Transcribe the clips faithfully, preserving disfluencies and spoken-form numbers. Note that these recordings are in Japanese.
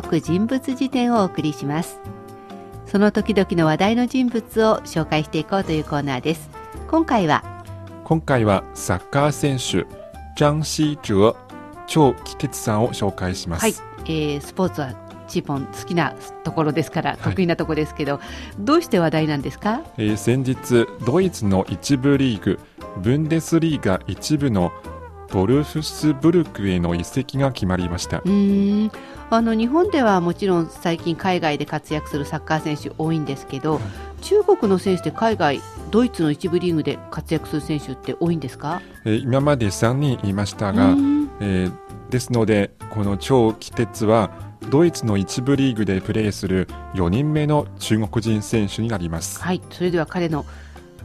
国人物辞典」をお送りします。その時々の話題の人物を紹介していこうというコーナーです。今回は今回はサッカー選手張稀哲、張稀哲さんを紹介します。はい、えー、スポーツはチーポン好きなところですから、はい、得意なところですけど、どうして話題なんですか？えー、先日ドイツの一部リーグブンデスリーガ一部のボルフスブルクへの移籍が決まりました。うーん、あの日本ではもちろん最近海外で活躍するサッカー選手多いんですけど、はい、中国の選手で海外ドイツの一部リーグで活躍する選手って多いんですか？えー、今までさんにんいましたが、えー、ですのでこの張稀哲はドイツの一部リーグでプレーするよにんめの中国人選手になります。はい、それでは彼の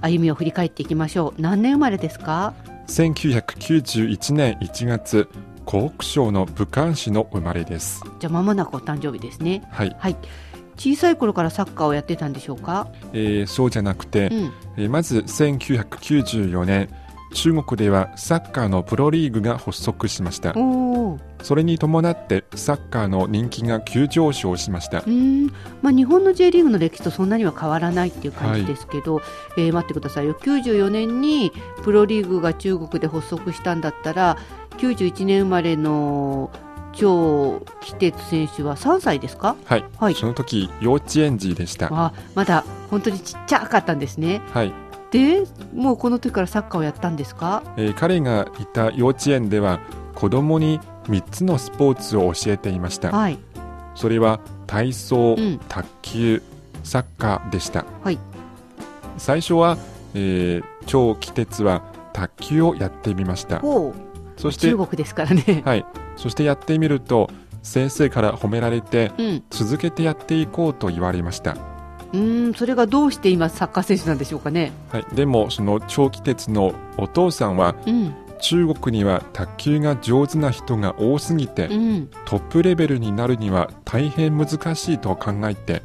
歩みを振り返っていきましょう。何年生まれですか？せんきゅうひゃくきゅうじゅういちねんいちがつ、湖北省の武漢市の生まれです。じゃあ間もなくお誕生日ですね。はい、はい、小さい頃からサッカーをやってたんでしょうか？えー、そうじゃなくて、うんえー、まずせんきゅうひゃくきゅうじゅうよねん中国ではサッカーのプロリーグが発足しました。お、それに伴ってサッカーの人気が急上昇しました。うーん、まあ、日本の J リーグの歴史とそんなには変わらないっていう感じですけど、はいえー、待ってくださいよ。きゅうじゅうよねんにプロリーグが中国で発足したんだったら、きゅうじゅういちねん生まれの張稀哲選手はさんさいですか？はい、はい、その時幼稚園児でした。あ、まだ本当にちっちゃかったんですね。はい、でもうこの時からサッカーをやったんですか？えー、彼がいた幼稚園では子供にみっつのスポーツを教えていました。はい、それは体操、うん、卓球、サッカーでした。はい、最初は、えー、張稀哲は卓球をやってみました。お、そして中国ですからね。はい、そしてやってみると先生から褒められて、うん、続けてやっていこうと言われました。うーん、それがどうして今サッカー選手なんでしょうかね？はい、でもその張稀哲のお父さんは、うん、中国には卓球が上手な人が多すぎて、うん、トップレベルになるには大変難しいと考えて、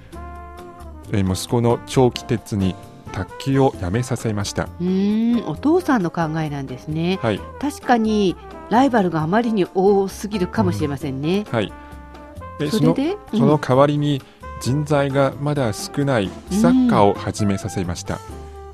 え息子の張稀哲に卓球をやめさせました。うーん、お父さんの考えなんですね。はい、確かにライバルがあまりに多すぎるかもしれませんね。うん、はい、でそれで、うん、その代わりに人材がまだ少ないサッカーを始めさせました。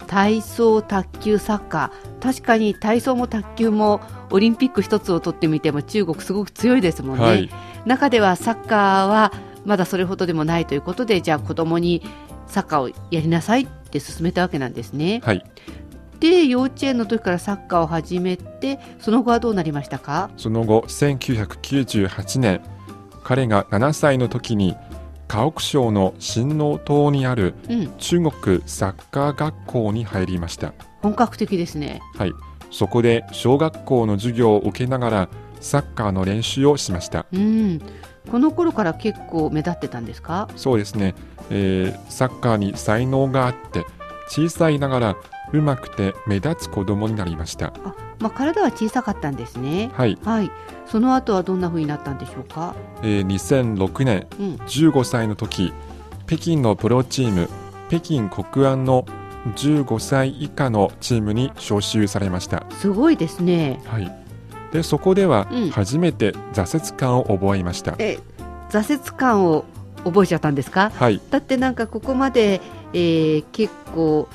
うん、体操、卓球、サッカー、確かに体操も卓球もオリンピック一つを取ってみても中国すごく強いですもんね。はい、中ではサッカーはまだそれほどでもないということで、じゃあ子供にサッカーをやりなさいって勧めたわけなんですね。はい、で幼稚園の時からサッカーを始めて、その後はどうなりましたか？その後せんきゅうひゃくきゅうじゅうはちねん、彼がななさいの時に河北省の新農島にある中国サッカー学校に入りました。うん、本格的ですね。はい、そこで小学校の授業を受けながらサッカーの練習をしました。うん、この頃から結構目立ってたんですか？そうですね、えー、サッカーに才能があって小さいながら上手くて目立つ子供になりました。あ、まあ、体は小さかったんですね。はい、はい、その後はどんな風になったんでしょうか？えー、にせんろくねん、うん、じゅうごさいの時、北京のプロチーム北京国安のじゅうごさい以下のチームに招集されました。すごいですね。はい、でそこでは初めて挫折感を覚えました。うん、え挫折感を覚えちゃったんですか？はい、だってなんかここまで、えー、結構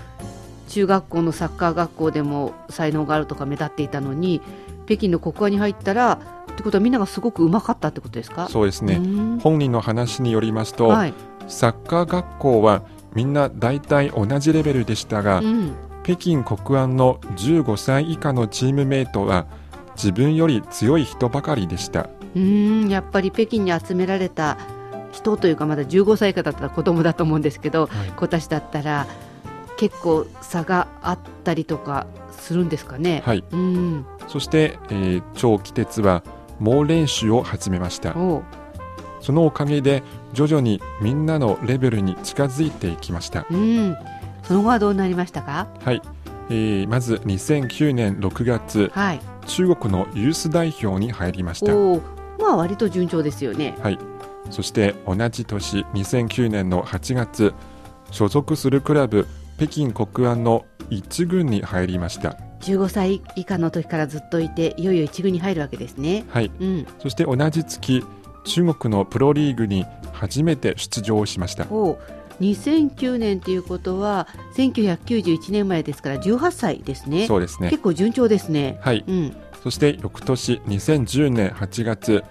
中学校のサッカー学校でも才能があるとか目立っていたのに、北京の国安に入ったらってことはみんながすごくうまかったってことですか？そうですね。本人の話によりますと、はい、サッカー学校はみんな大体同じレベルでしたが、うん、北京国安のじゅうごさい以下のチームメイトは自分より強い人ばかりでした。うーん、やっぱり北京に集められた人というか、まだじゅうごさい以下だったら子供だと思うんですけど、はい、子たちだったら結構差があったりとかするんですかね？はい、うん、そして、えー、張稀哲は猛練習を始めました。そのおかげで徐々にみんなのレベルに近づいていきました。うん、その後はどうなりましたか？はい、えー、まずにせんきゅうねんろくがつ、はい、中国のユース代表に入りました。お、まあ、割と順調ですよね。はい、そして同じ年にせんきゅうねんのはちがつ、所属するクラブ北京国安の一軍に入りました。じゅうごさい以下の時からずっといて、いよいよ一軍に入るわけですね。はい、うん、そして同じ月中国のプロリーグに初めて出場しました。おにせんきゅうねんということはせんきゅうひゃくきゅうじゅういちねんまえですからじゅうはっさいですね。そうですね。結構順調ですね。はい、うん、そして翌年にせんじゅうねんはちがつ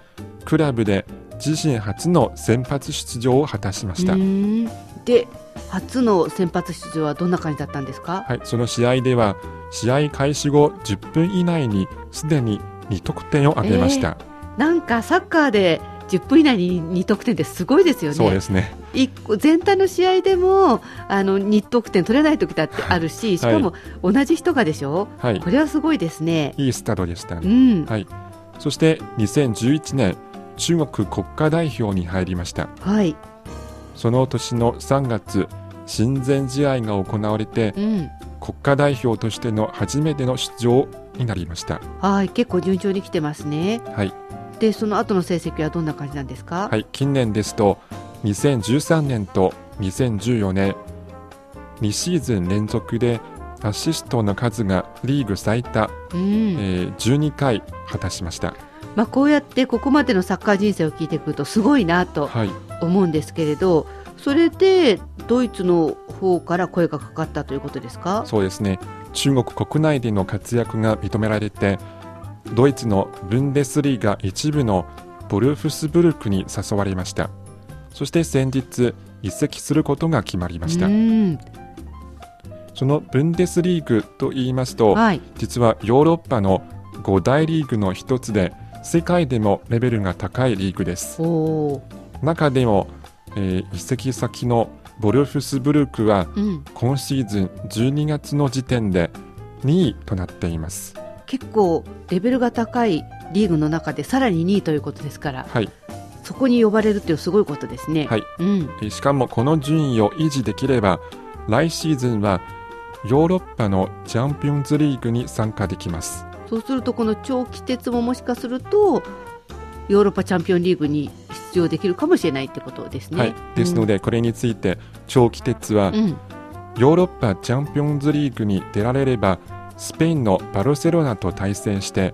クラブで自身初の先発出場を果たしました。うーんで初の先発出場はどんな感じだったんですか？はい、その試合では試合開始後じゅっぷん以内にすでににとくてんを挙げました、えー、なんかサッカーでじゅっぷん以内ににとくてんってすごいですよね。そうですね。いっこ全体の試合でもあのにとくてん取れない時だってあるし、はい、しかも同じ人がでしょ、はい、これはすごいですね。いいスタートでしたね、うんはい、そしてにせんじゅういちねん中国国家代表に入りました、はい、その年のさんがつ親善試合が行われて、うん、国家代表としての初めての出場になりました。はい、結構順調に来てますね。はいでその後の成績はどんな感じなんですか？はい、近年ですとにせんじゅうさんねんとにせんじゅうよねんにシーズン連続でアシストの数がリーグ最多、うんえー、じゅうにかい果たしました。まあ、こうやってここまでのサッカー人生を聞いてくるとすごいなと思うんですけれど、はい、それでドイツの方から声がかかったということですか？そうですね。中国国内での活躍が認められてドイツのブンデスリーガ一部のボルフスブルクに誘われました。そして先日移籍することが決まりました。うんそのブンデスリーグと言いますと、はい、実はヨーロッパのごだいリーグの一つで世界でもレベルが高いリーグです。お中でも、えー、移籍先のボルフスブルクは、うん、今シーズンじゅうにがつの時点でにいとなっています。結構レベルが高いリーグの中でさらににいということですから、はい、そこに呼ばれるというすごいことですね、はいうん、しかもこの順位を維持できれば来シーズンはヨーロッパのチャンピオンズリーグに参加できます。そうするとこの長期鉄ももしかするとヨーロッパチャンピオンリーグに出場できるかもしれないということですね、はい、ですのでこれについて長期鉄は、うん、ヨーロッパチャンピオンズリーグに出られればスペインのバルセロナと対戦して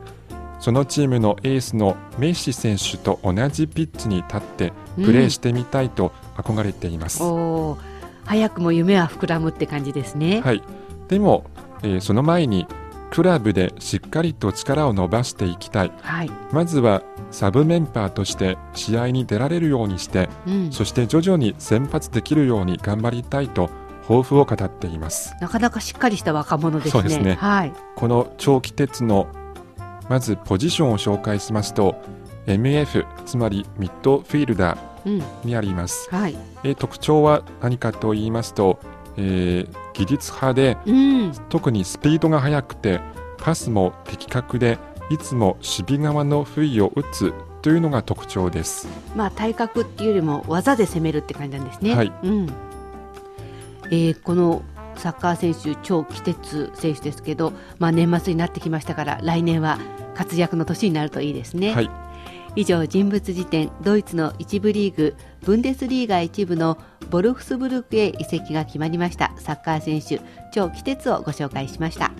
そのチームのエースのメッシ選手と同じピッチに立ってプレーしてみたいと憧れています、うん、お早くも夢は膨らむって感じですね、はい、でも、えー、その前にクラブでしっかりと力を伸ばしていきたい、はい、まずはサブメンバーとして試合に出られるようにして、うん、そして徐々に先発できるように頑張りたいと抱負を語っています。なかなかしっかりした若者ですね。そうですね、はい、この長期鉄のまずポジションを紹介しますと エムエフ つまりミッドフィールダーにあります、うんはい、え特徴は何かと言いますと、えー、技術派で、うん、特にスピードが速くてパスも的確でいつも守備側の不意を打つというのが特徴です。まあ、体格っていうよりも技で攻めるって感じなんですね。はい、うんえー、このサッカー選手長期鉄選手ですけど、まあ、年末になってきましたから来年は活躍の年になるといいですね、はい、以上人物辞典ドイツの一部リーグブンデスリーガ一部のボルフスブルクへ移籍が決まりましたサッカー選手長期鉄をご紹介しました。